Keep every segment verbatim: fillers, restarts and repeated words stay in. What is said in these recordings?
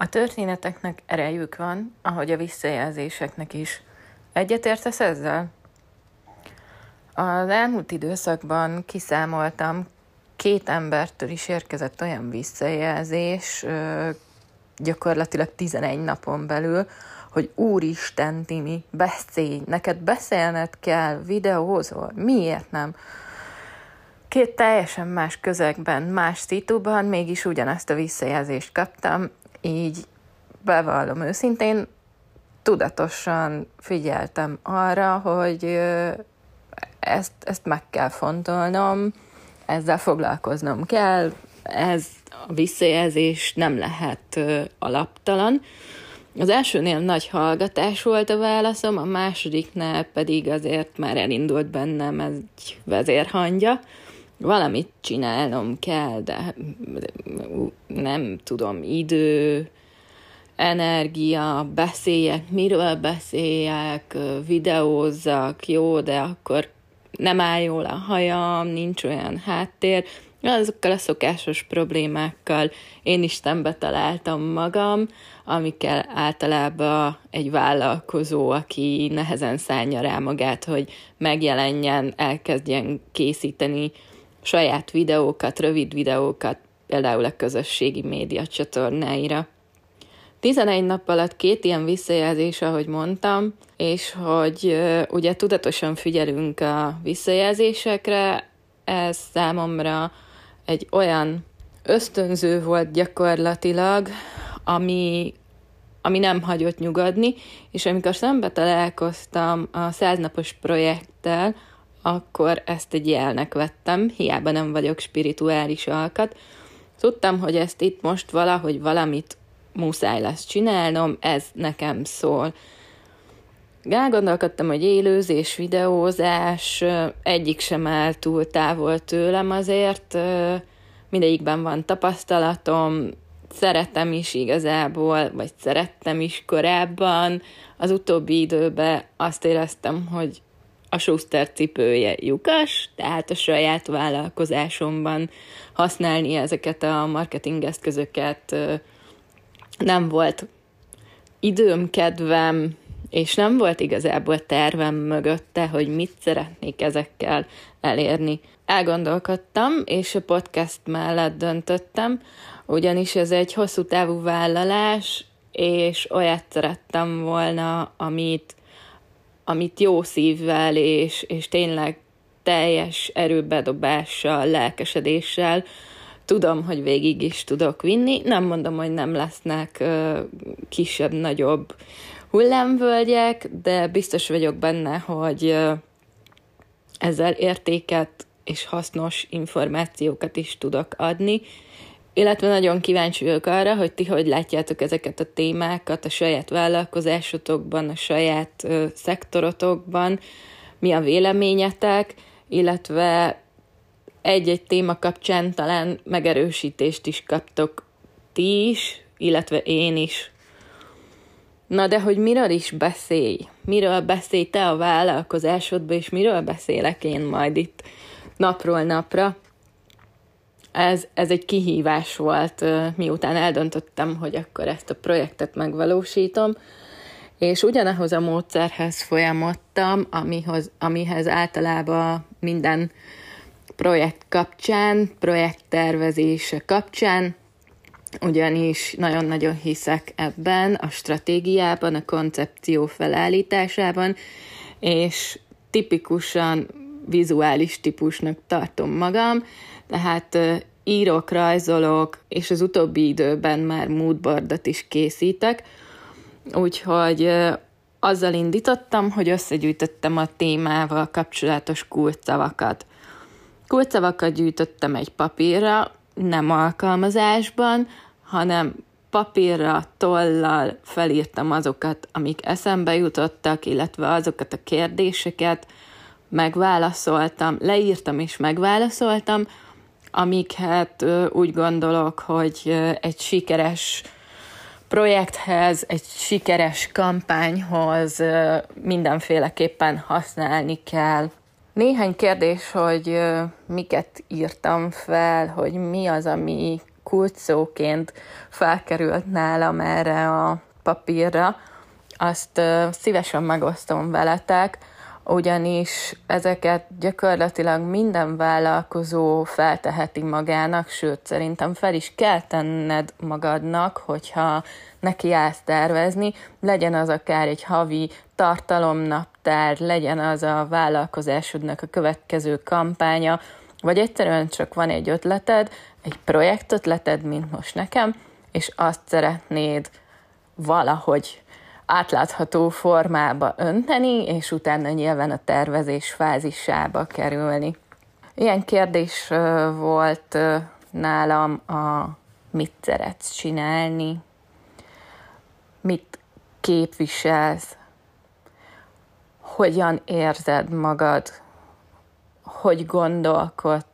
A történeteknek erejük van, ahogy a visszajelzéseknek is. Egyetértesz ezzel? Az elmúlt időszakban kiszámoltam, két embertől is érkezett olyan visszajelzés, gyakorlatilag tizenegy napon belül, hogy Úristen, Timi, beszélj, neked beszélned kell, videózol, miért nem? Két teljesen más közegben, más szituban mégis ugyanazt a visszajelzést kaptam, így bevallom őszintén, tudatosan figyeltem arra, hogy ezt, ezt meg kell fontolnom, ezzel foglalkoznom kell, ez a visszajelzés nem lehet alaptalan. Az elsőnél nagy hallgatás volt a válaszom, a másodiknál pedig azért már elindult bennem egy vezérhangya. Valamit csinálnom kell, de nem tudom, idő, energia, beszéljek, miről beszéljek, videózzak, jó, de akkor nem áll jól a hajam, nincs olyan háttér. Azokkal a szokásos problémákkal én Istenbe találtam magam, amikkel általában egy vállalkozó, aki nehezen szánja rá magát, hogy megjelenjen, elkezdjen készíteni saját videókat, rövid videókat, például a közösségi média csatornáira. tizenegy nap alatt két ilyen visszajelzés, ahogy mondtam, és hogy ugye tudatosan figyelünk a visszajelzésekre, ez számomra egy olyan ösztönző volt gyakorlatilag, ami, ami nem hagyott nyugodni, és amikor szembe találkoztam a száznapos projekttel, akkor ezt egy jelnek vettem, hiába nem vagyok spirituális alkat. Tudtam, hogy ezt itt most valahogy valamit muszáj lesz csinálnom, ez nekem szól. Elgondolkodtam, hogy élőzés, videózás, egyik sem áll túl távol tőlem azért, mindegyikben van tapasztalatom, szeretem is igazából, vagy szerettem is korábban. Az utóbbi időben azt éreztem, hogy a Schuster cipője lyukas, tehát a saját vállalkozásomban használni ezeket a marketing eszközöket nem volt időm, kedvem, és nem volt igazából tervem mögötte, hogy mit szeretnék ezekkel elérni. Elgondolkodtam, és a podcast mellett döntöttem, ugyanis ez egy hosszú távú vállalás, és olyat szerettem volna, amit, amit jó szívvel, és, és tényleg teljes erőbedobással, lelkesedéssel tudom, hogy végig is tudok vinni. Nem mondom, hogy nem lesznek uh, kisebb-nagyobb hullámvölgyek, de biztos vagyok benne, hogy ezzel értéket és hasznos információkat is tudok adni, illetve nagyon kíváncsi vagyok arra, hogy ti hogy látjátok ezeket a témákat a saját vállalkozásotokban, a saját szektorotokban, mi a véleményetek, illetve egy-egy téma kapcsán talán megerősítést is kaptok ti is, illetve én is. Na de hogy miről is beszélj? Miről beszélj te a vállalkozásodba, és miről beszélek én majd itt napról napra? Ez, ez egy kihívás volt, miután eldöntöttem, hogy akkor ezt a projektet megvalósítom, és ugyanahoz a módszerhez folyamodtam, amihoz, amihez általában minden projekt kapcsán, projekttervezése kapcsán, ugyanis nagyon-nagyon hiszek ebben, a stratégiában, a koncepció felállításában, és tipikusan vizuális típusnak tartom magam, tehát írok, rajzolok, és az utóbbi időben már moodboardot is készítek, úgyhogy azzal indítottam, hogy összegyűjtöttem a témával kapcsolatos kulcsszavakat. Kulcsszavakat gyűjtöttem egy papírra, nem alkalmazásban, hanem papírra, tollal felírtam azokat, amik eszembe jutottak, illetve azokat a kérdéseket megválaszoltam, leírtam és megválaszoltam, amiket úgy gondolok, hogy egy sikeres projekthez, egy sikeres kampányhoz mindenféleképpen használni kell. Néhány kérdés, hogy miket írtam fel, hogy mi az, ami kulcsszóként felkerült nálam erre a papírra, azt szívesen megosztom veletek, ugyanis ezeket gyakorlatilag minden vállalkozó felteheti magának, sőt, szerintem fel is kell tenned magadnak, hogyha neki állsz tervezni, legyen az akár egy havi tartalomnaptár, legyen az a vállalkozásodnak a következő kampánya, vagy egyszerűen csak van egy ötleted, egy projektötleted, mint most nekem, és azt szeretnéd valahogy átlátható formába önteni, és utána nyilván a tervezés fázisába kerülni. Ilyen kérdés volt nálam a mit szeretsz csinálni, mit képviselsz, hogyan érzed magad, hogy gondolkodsz,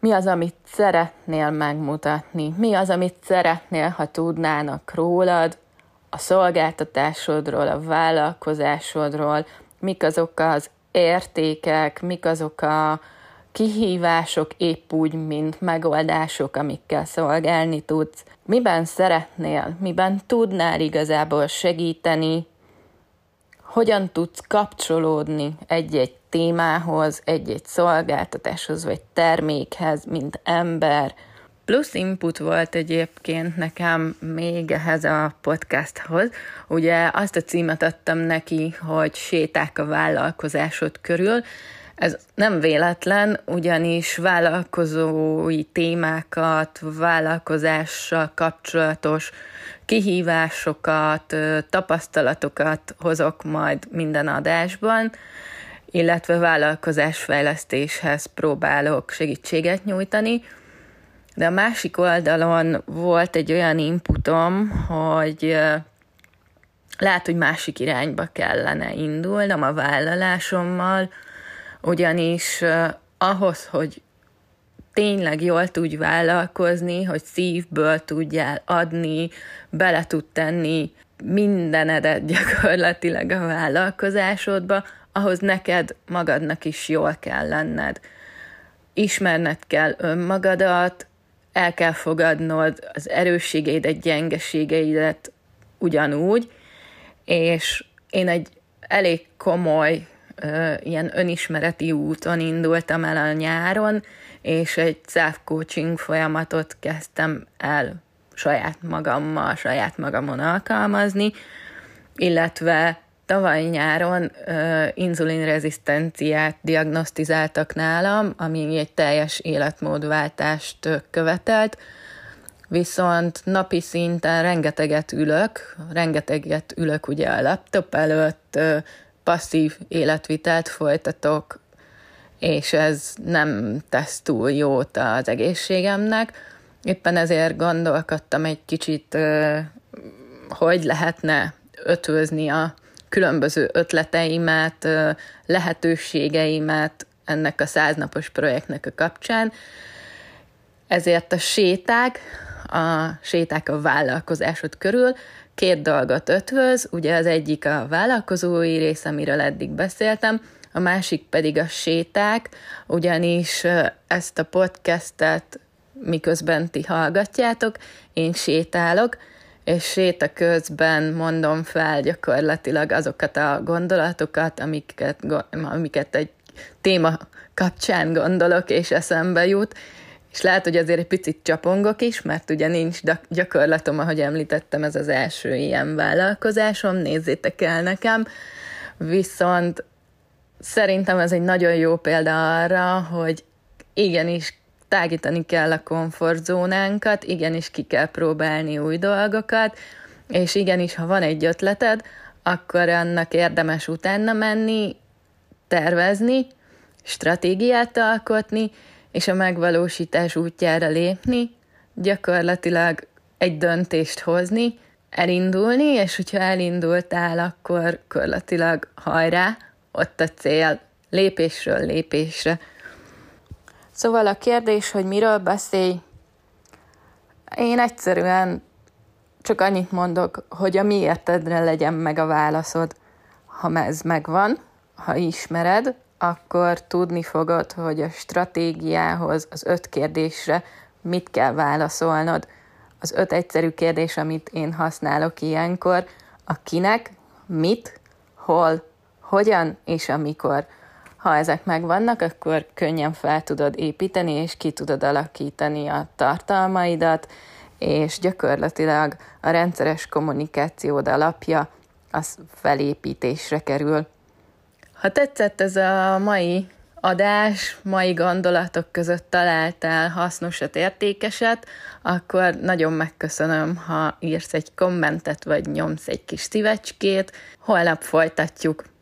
mi az, amit szeretnél megmutatni, mi az, amit szeretnél, ha tudnának rólad, a szolgáltatásodról, a vállalkozásodról, mik azok az értékek, mik azok a kihívások, épp úgy, mint megoldások, amikkel szolgálni tudsz. Miben szeretnél, miben tudnál igazából segíteni, hogyan tudsz kapcsolódni egy-egy témához, egy-egy szolgáltatáshoz, vagy termékhez, mint ember. Plusz input volt egyébként nekem még ehhez a podcasthoz. Ugye azt a címet adtam neki, hogy séták a vállalkozásod körül. Ez nem véletlen, ugyanis vállalkozói témákat, vállalkozással kapcsolatos kihívásokat, tapasztalatokat hozok majd minden adásban, illetve vállalkozásfejlesztéshez próbálok segítséget nyújtani. De a másik oldalon volt egy olyan inputom, hogy lehet, hogy másik irányba kellene indulnom a vállalásommal, ugyanis ahhoz, hogy tényleg jól tudj vállalkozni, hogy szívből tudjál adni, bele tud tenni mindenedet gyakorlatilag a vállalkozásodba, ahhoz neked magadnak is jól kell lenned. Ismerned kell önmagadat, el kell fogadnod az erősségeidet, gyengeségeidet ugyanúgy, és én egy elég komoly ö, ilyen önismereti úton indultam el a nyáron, és egy self-coaching folyamatot kezdtem el saját magammal, saját magamon alkalmazni, illetve tavaly nyáron ö, inzulinrezisztenciát diagnosztizáltak nálam, ami egy teljes életmódváltást követelt, viszont napi szinten rengeteget ülök, rengeteget ülök ugye a laptop előtt, ö, passzív életvitelt folytatok, és ez nem tesz túl jót az egészségemnek. Éppen ezért gondolkodtam egy kicsit, ö, hogy lehetne ötvözni a különböző ötleteimet, lehetőségeimet ennek a száznapos projektnek a kapcsán. Ezért a séták, a séták a vállalkozásod körül két dolgot ötvöz, ugye az egyik a vállalkozói rész, amiről eddig beszéltem, a másik pedig a séták, ugyanis ezt a podcastet, miközben ti hallgatjátok, én sétálok, és séta közben mondom fel gyakorlatilag azokat a gondolatokat, amiket, amiket egy téma kapcsán gondolok, és eszembe jut, és lehet, hogy azért egy picit csapongok is, mert ugye nincs gyakorlatom, ahogy említettem, ez az első ilyen vállalkozásom, nézzétek el nekem, viszont szerintem ez egy nagyon jó példa arra, hogy igenis tágítani kell a komfortzónánkat, igenis ki kell próbálni új dolgokat, és igenis, ha van egy ötleted, akkor annak érdemes utána menni, tervezni, stratégiát alkotni, és a megvalósítás útjára lépni, gyakorlatilag egy döntést hozni, elindulni, és hogyha elindultál, akkor gyakorlatilag hajrá, ott a cél, lépésről lépésre. Szóval a kérdés, hogy miről beszélj, én egyszerűen csak annyit mondok, hogy a mi értedre legyen meg a válaszod. Ha ez megvan, ha ismered, akkor tudni fogod, hogy a stratégiához, az öt kérdésre mit kell válaszolnod. Az öt egyszerű kérdés, amit én használok ilyenkor, a kinek, mit, hol, hogyan és amikor. Ha ezek megvannak, akkor könnyen fel tudod építeni, és ki tudod alakítani a tartalmaidat, és gyakorlatilag a rendszeres kommunikációd alapja az felépítésre kerül. Ha tetszett ez a mai adás, mai gondolatok között találtál hasznosat, értékeset, akkor nagyon megköszönöm, ha írsz egy kommentet, vagy nyomsz egy kis szívecskét. Holnap folytatjuk.